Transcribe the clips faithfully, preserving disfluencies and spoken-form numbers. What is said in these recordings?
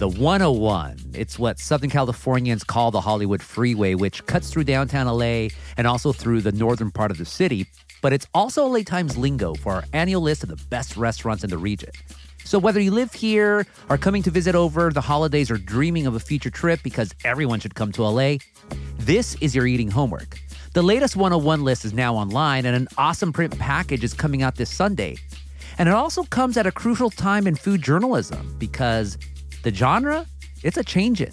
The one oh one. It's what Southern Californians call the Hollywood Freeway, which cuts through downtown L A and also through the northern part of the city. But it's also L A Times lingo for our annual list of the best restaurants in the region. So whether you live here, are coming to visit over the holidays, or dreaming of a future trip, because everyone should come to L A, this is your eating homework. The latest one oh one list is now online, and an awesome print package is coming out this Sunday. And it also comes at a crucial time in food journalism, because the genre, it's a changin'.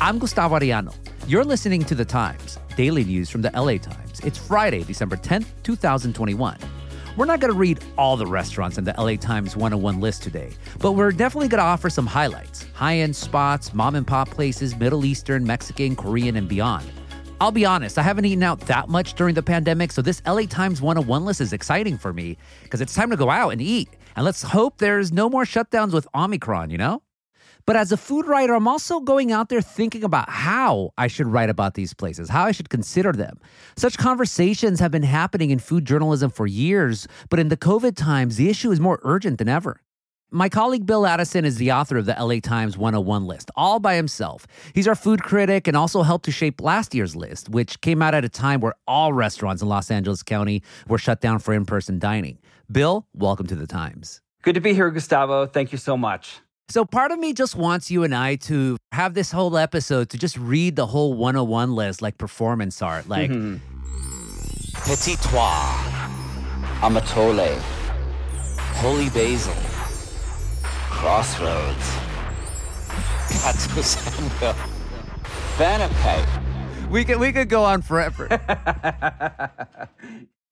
I'm Gustavo Arellano. You're listening to The Times, daily news from the L A Times. It's Friday, December tenth, twenty twenty-one. We're not going to read all the restaurants in the L A Times one oh one list today, but we're definitely going to offer some highlights. High-end spots, mom-and-pop places, Middle Eastern, Mexican, Korean, and beyond. I'll be honest, I haven't eaten out that much during the pandemic, so this L A Times one oh one list is exciting for me because it's time to go out and eat. And let's hope there's no more shutdowns with Omicron, you know? But as a food writer, I'm also going out there thinking about how I should write about these places, how I should consider them. Such conversations have been happening in food journalism for years, but in the COVID times, the issue is more urgent than ever. My colleague Bill Addison is the author of the L A Times one oh one list, all by himself. He's our food critic and also helped to shape last year's list, which came out at a time where all restaurants in Los Angeles County were shut down for in-person dining. Bill, welcome to The Times. Good to be here, Gustavo. Thank you so much. So part of me just wants you and I to have this whole episode to just read the whole one oh one list like performance art, like mm-hmm. Petit Trois, Amatole, Holy Basil, Crossroads, Catus Angel Vanapay. We could we could go on forever.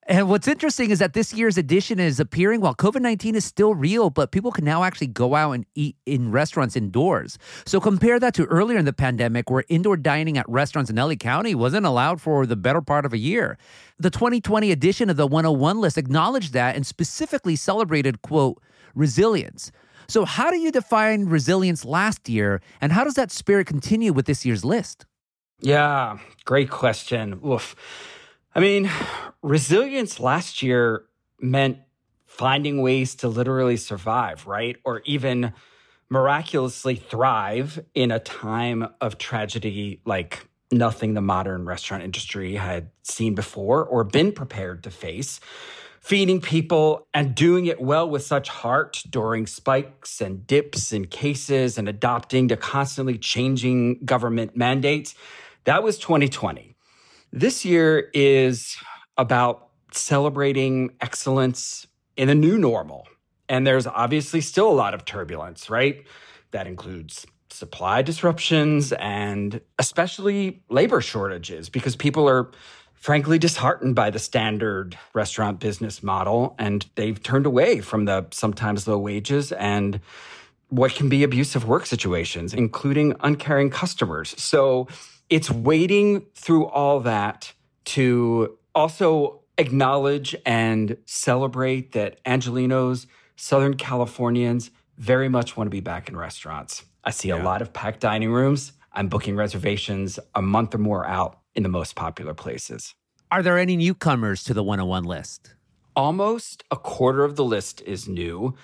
And what's interesting is that this year's edition is appearing while COVID nineteen is still real, but people can now actually go out and eat in restaurants indoors. So compare that to earlier in the pandemic, where indoor dining at restaurants in L A County wasn't allowed for the better part of a year. The twenty twenty edition of the one oh one list acknowledged that and specifically celebrated, quote, resilience. So how do you define resilience last year, and how does that spirit continue with this year's list? Yeah, great question. Oof. I mean, resilience last year meant finding ways to literally survive, right? Or even miraculously thrive in a time of tragedy like nothing the modern restaurant industry had seen before or been prepared to face. Feeding people and doing it well with such heart during spikes and dips in cases and adopting to constantly changing government mandates. That was twenty twenty. This year is about celebrating excellence in a new normal. And there's obviously still a lot of turbulence, right? That includes supply disruptions and especially labor shortages, because people are frankly disheartened by the standard restaurant business model, and they've turned away from the sometimes low wages and what can be abusive work situations, including uncaring customers. So it's wading through all that to also acknowledge and celebrate that Angelenos, Southern Californians, very much want to be back in restaurants. I see yeah. a lot of packed dining rooms. I'm booking reservations a month or more out in the most popular places. Are there any newcomers to the one oh one list? Almost a quarter of the list is new.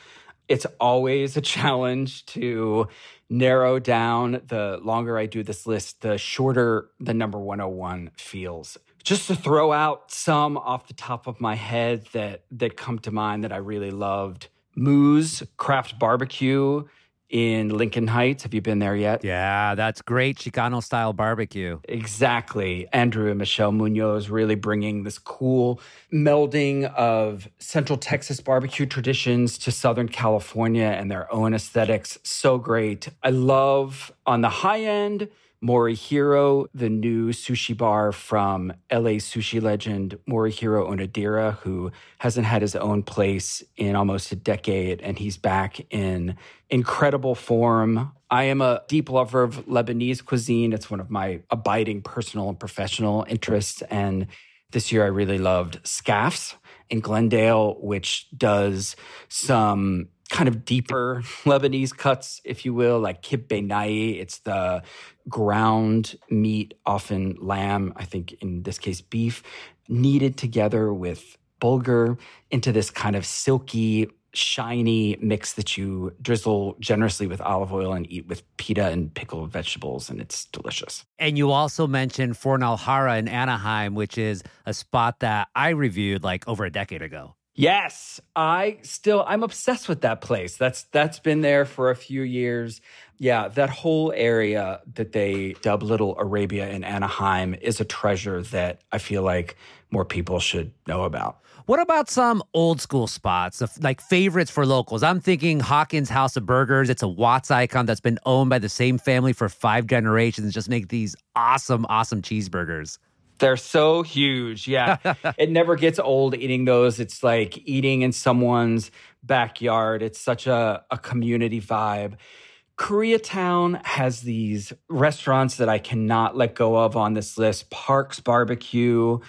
It's always a challenge to narrow down. The longer I do this list, the shorter the number one oh one feels. Just to throw out some off the top of my head that that come to mind that I really loved. Moose Craft Barbecue in Lincoln Heights. Have you been there yet? Yeah, that's great Chicano-style barbecue. Exactly. Andrew and Michelle Muñoz really bringing this cool melding of Central Texas barbecue traditions to Southern California and their own aesthetics. So great. I love, on the high end, Morihiro, the new sushi bar from L A sushi legend Morihiro Onodera, who hasn't had his own place in almost a decade, and he's back in incredible form. I am a deep lover of Lebanese cuisine. It's one of my abiding personal and professional interests. And this year I really loved Scaffs in Glendale, which does some kind of deeper Lebanese cuts, if you will, like kibbeh nai. It's the ground meat, often lamb, I think in this case beef, kneaded together with bulgur into this kind of silky shiny mix that you drizzle generously with olive oil and eat with pita and pickled vegetables, and it's delicious. And you also mentioned Forn Alhara in Anaheim, which is a spot that I reviewed like over a decade ago. Yes, I still, I'm obsessed with that place. That's That's been there for a few years. Yeah, that whole area that they dub Little Arabia in Anaheim is a treasure that I feel like more people should know about. What about some old school spots, like favorites for locals? I'm thinking Hawkins House of Burgers. It's a Watts icon that's been owned by the same family for five generations and just make these awesome, awesome cheeseburgers. They're so huge. Yeah. It never gets old eating those. It's like eating in someone's backyard. It's such a, a community vibe. Koreatown has these restaurants that I cannot let go of on this list. Parks B B Q,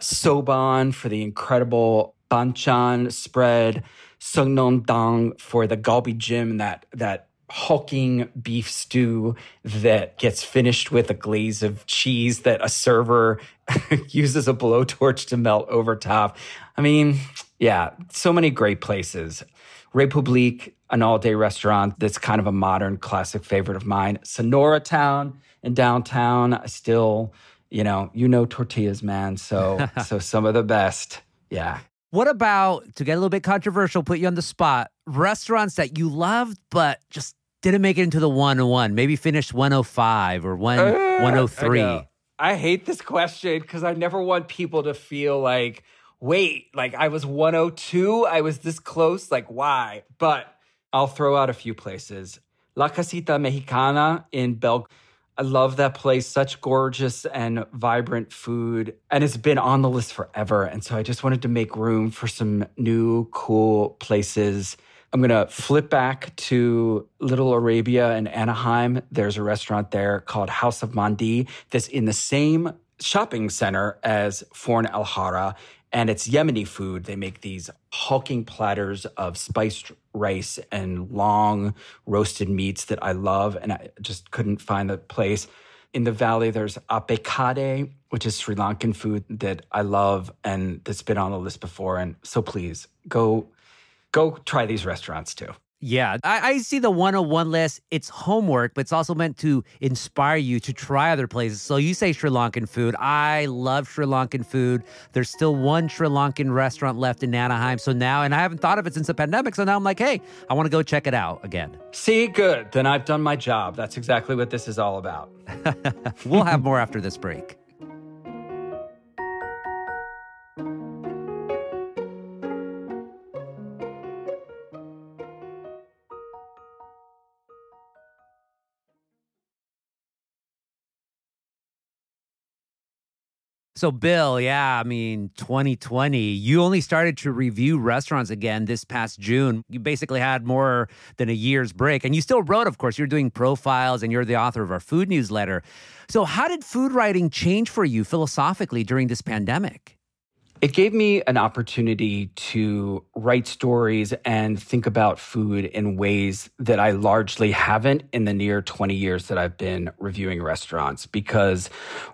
Soban for the incredible banchan spread, Seongnondang for the galbi jim, that that hulking beef stew that gets finished with a glaze of cheese that a server uses a blowtorch to melt over top. I mean, yeah, so many great places. Republique, an all-day restaurant that's kind of a modern classic favorite of mine. Sonora Town in downtown, I still... You know, you know tortillas, man. So so some of the best. Yeah. What about, to get a little bit controversial, put you on the spot, restaurants that you loved but just didn't make it into the one oh one, maybe finished one oh five or one, uh, one oh three? I, I hate this question because I never want people to feel like, wait, like I was one oh two, I was this close, like why? But I'll throw out a few places. La Casita Mexicana in Belgrade. I love that place, such gorgeous and vibrant food. And it's been on the list forever. And so I just wanted to make room for some new, cool places. I'm going to flip back to Little Arabia in Anaheim. There's a restaurant there called House of Mandi that's in the same shopping center as Forn Alhara. And it's Yemeni food. They make these hulking platters of spiced rice and long roasted meats that I love. And I just couldn't find the place. In the valley, there's Apekade, which is Sri Lankan food that I love and that's been on the list before. And so please, go, go try these restaurants too. Yeah, I, I see the one oh one list. It's homework, but it's also meant to inspire you to try other places. So you say Sri Lankan food. I love Sri Lankan food. There's still one Sri Lankan restaurant left in Anaheim. So now, and I haven't thought of it since the pandemic. So now I'm like, hey, I want to go check it out again. See, good. Then I've done my job. That's exactly what this is all about. We'll have more after this break. So, Bill, yeah, I mean, twenty twenty, you only started to review restaurants again this past June. You basically had more than a year's break. And you still wrote, of course. You're doing profiles, and you're the author of our food newsletter. So how did food writing change for you philosophically during this pandemic? It gave me an opportunity to write stories and think about food in ways that I largely haven't in the near twenty years that I've been reviewing restaurants, because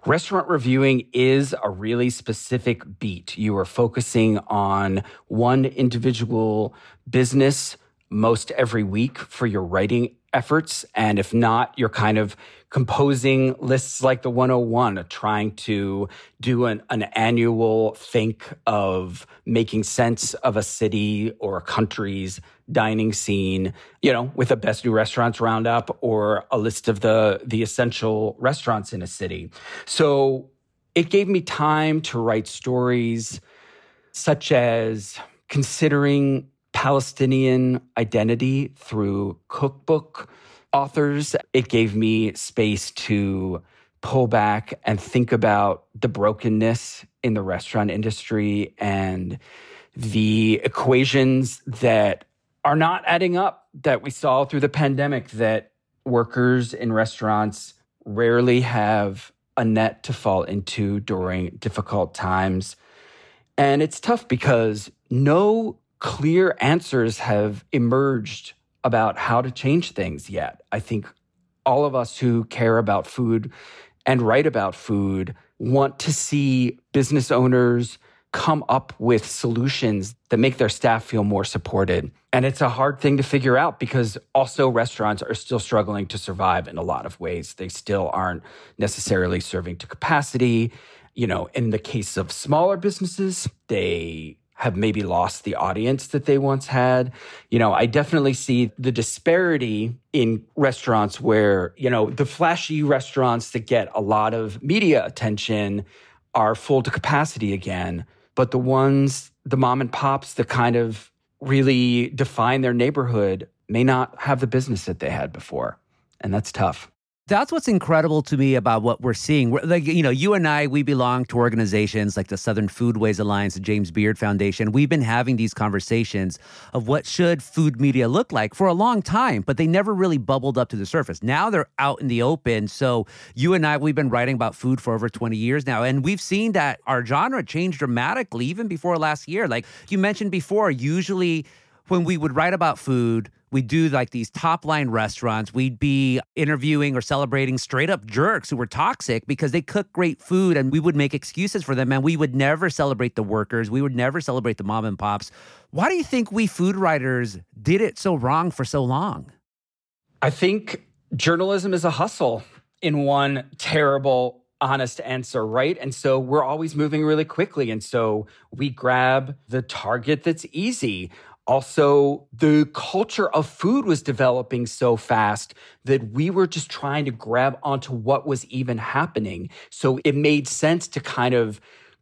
restaurant reviewing is a really specific beat. You are focusing on one individual business most every week for your writing efforts. And if not, you're kind of composing lists like the one oh one, trying to do an, an annual think of making sense of a city or a country's dining scene, you know, with a best new restaurants roundup or a list of the, the essential restaurants in a city. So it gave me time to write stories such as considering Palestinian identity through cookbook authors. It gave me space to pull back and think about the brokenness in the restaurant industry and the equations that are not adding up that we saw through the pandemic, that workers in restaurants rarely have a net to fall into during difficult times. And it's tough because no clear answers have emerged about how to change things yet. I think all of us who care about food and write about food want to see business owners, come up with solutions that make their staff feel more supported. And it's a hard thing to figure out because also restaurants are still struggling to survive in a lot of ways. They still aren't necessarily serving to capacity. You know, in the case of smaller businesses, they have maybe lost the audience that they once had. You know, I definitely see the disparity in restaurants where, you know, the flashy restaurants that get a lot of media attention are full to capacity again. But the ones, the mom and pops that kind of really define their neighborhood may not have the business that they had before. And that's tough. That's what's incredible to me about what we're seeing. We're, like, you know, you and I, we belong to organizations like the Southern Foodways Alliance, the James Beard Foundation. We've been having these conversations of what should food media look like for a long time, but they never really bubbled up to the surface. Now they're out in the open. So you and I, we've been writing about food for over twenty years now, and we've seen that our genre changed dramatically even before last year. Like you mentioned before, usually when we would write about food, we do like these top line restaurants. We'd be interviewing or celebrating straight up jerks who were toxic because they cook great food, and we would make excuses for them, and we would never celebrate the workers. We would never celebrate the mom and pops. Why do you think we food writers did it so wrong for so long? I think journalism is a hustle in one terrible, honest answer, right? And so we're always moving really quickly. And so we grab the target that's easy. Also, the culture of food was developing so fast that we were just trying to grab onto what was even happening. So it made sense to kind of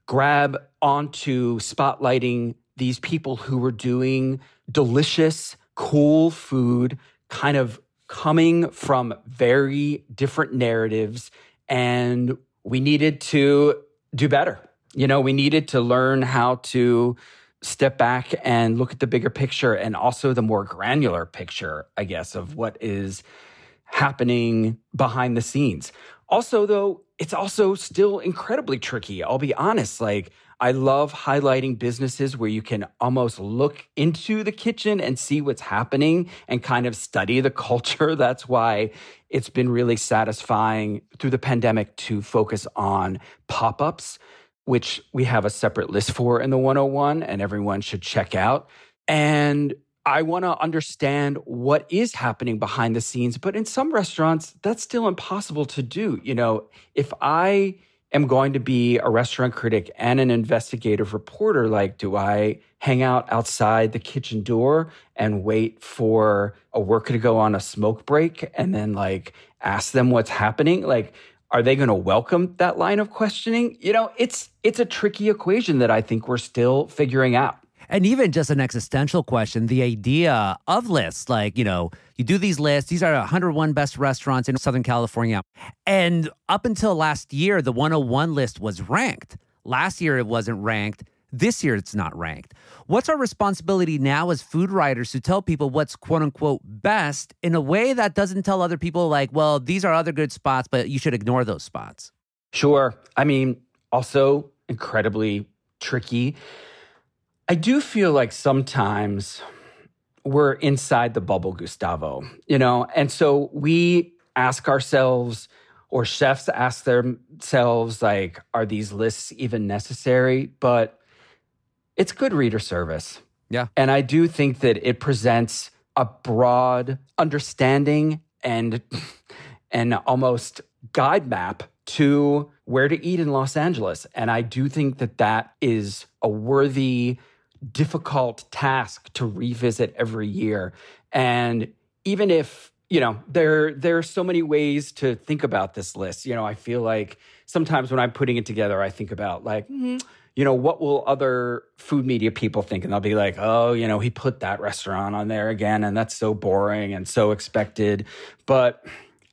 grab onto spotlighting these people who were doing delicious, cool food, kind of coming from very different narratives. And we needed to do better. You know, we needed to learn how to step back and look at the bigger picture and also the more granular picture, I guess, of what is happening behind the scenes. Also, though, it's also still incredibly tricky. I'll be honest, like, I love highlighting businesses where you can almost look into the kitchen and see what's happening and kind of study the culture. That's why it's been really satisfying through the pandemic to focus on pop-ups, which we have a separate list for in the one oh one and everyone should check out. And I want to understand what is happening behind the scenes, but in some restaurants, that's still impossible to do. You know, if I am going to be a restaurant critic and an investigative reporter, like, do I hang out outside the kitchen door and wait for a worker to go on a smoke break and then like ask them what's happening? Like, are they going to welcome that line of questioning? You know, it's it's a tricky equation that I think we're still figuring out. And even just an existential question, the idea of lists, like, you know, you do these lists. These are one hundred one best restaurants in Southern California. And up until last year, the one oh one list was ranked. Last year, it wasn't ranked. This year, it's not ranked. What's our responsibility now as food writers to tell people what's quote unquote best in a way that doesn't tell other people like, well, these are other good spots, but you should ignore those spots? Sure. I mean, also incredibly tricky. I do feel like sometimes we're inside the bubble, Gustavo, you know, and so we ask ourselves, or chefs ask themselves, like, are these lists even necessary? But it's good reader service. Yeah. And I do think that it presents a broad understanding and an almost guide map to where to eat in Los Angeles. And I do think that that is a worthy, difficult task to revisit every year. And even if, you know, there, there are so many ways to think about this list. You know, I feel like sometimes when I'm putting it together, I think about like, mm-hmm. you know, what will other food media people think? And they'll be like, oh, you know, he put that restaurant on there again, and that's so boring and so expected. But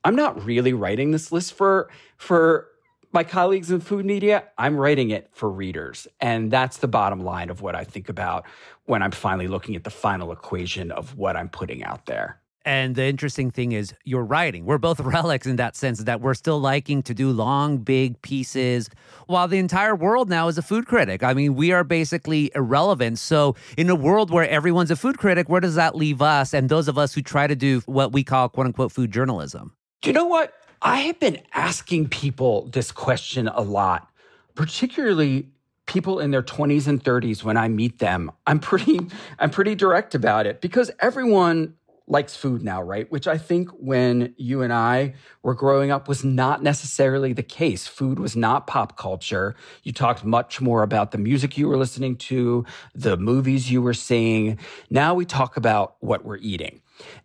I'm not really writing this list for, for my colleagues in food media. I'm writing it for readers. And that's the bottom line of what I think about when I'm finally looking at the final equation of what I'm putting out there. And the interesting thing is you're writing. We're both relics in that sense that we're still liking to do long, big pieces while the entire world now is a food critic. I mean, we are basically irrelevant. So in a world where everyone's a food critic, where does that leave us and those of us who try to do what we call quote unquote food journalism? Do you know what? I have been asking people this question a lot, particularly people in their twenties and thirties, when I meet them, I'm pretty, I'm pretty direct about it, because everyone likes food now, right? Which I think when you and I were growing up was not necessarily the case. Food was not pop culture. You talked much more about the music you were listening to, the movies you were seeing. Now we talk about what we're eating.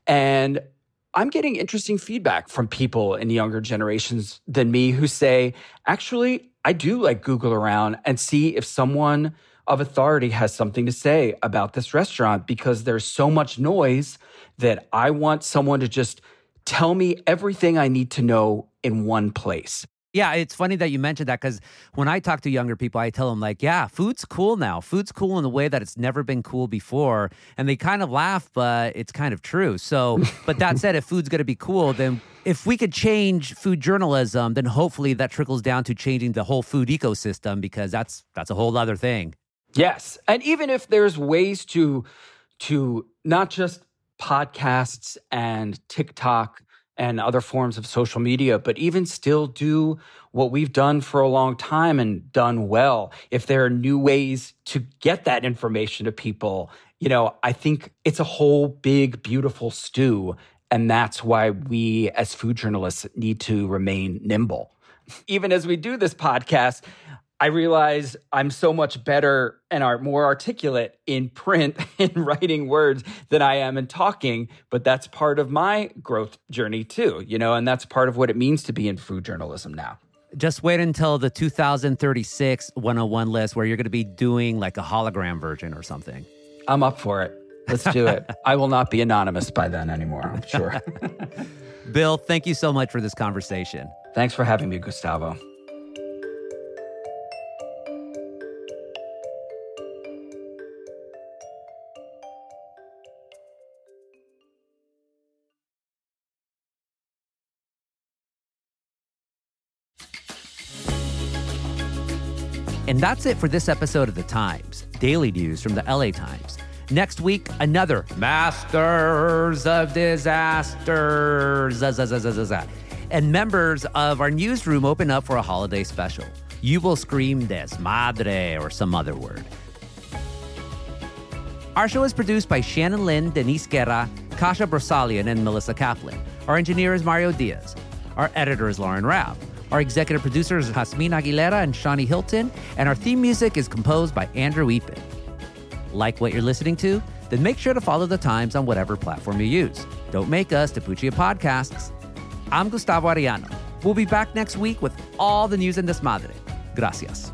And I'm getting interesting feedback from people in younger generations than me who say, actually, I do like Google around and see if someone of authority has something to say about this restaurant, because there's so much noise that I want someone to just tell me everything I need to know in one place. Yeah, it's funny that you mentioned that, because when I talk to younger people, I tell them like, yeah, food's cool now. Food's cool in a way that it's never been cool before. And they kind of laugh, but it's kind of true. So, but that said, if food's going to be cool, then if we could change food journalism, then hopefully that trickles down to changing the whole food ecosystem, because that's that's a whole other thing. Yes. And even if there's ways to to not just podcasts and TikTok and other forms of social media, but even still do what we've done for a long time and done well. If there are new ways to get that information to people, you know, I think it's a whole big, beautiful stew. And that's why we as food journalists need to remain nimble. Even as we do this podcast, I realize I'm so much better and are more articulate in print and writing words than I am in talking, but that's part of my growth journey too, you know, and that's part of what it means to be in food journalism now. Just wait until the two thousand thirty-six one oh one list where you're going to be doing like a hologram version or something. I'm up for it. Let's do it. I will not be anonymous by then anymore, I'm sure. Bill, thank you so much for this conversation. Thanks for having me, Gustavo. And that's it for this episode of The Times, daily news from the L A Times. Next week, another Masters of Disasters. And members of our newsroom open up for a holiday special. You will scream desmadre or some other word. Our show is produced by Shannon Lynn, Denise Guerra, Kasha Brosalian, and Melissa Kaplan. Our engineer is Mario Diaz. Our editor is Lauren Rapp. Our executive producers are Jasmine Aguilera and Shawnee Hilton, and our theme music is composed by Andrew Eapen. Like what you're listening to? Then make sure to follow The Times on whatever platform you use. Don't make us to poochie podcasts. I'm Gustavo Arellano. We'll be back next week with all the news and desmadre. Gracias.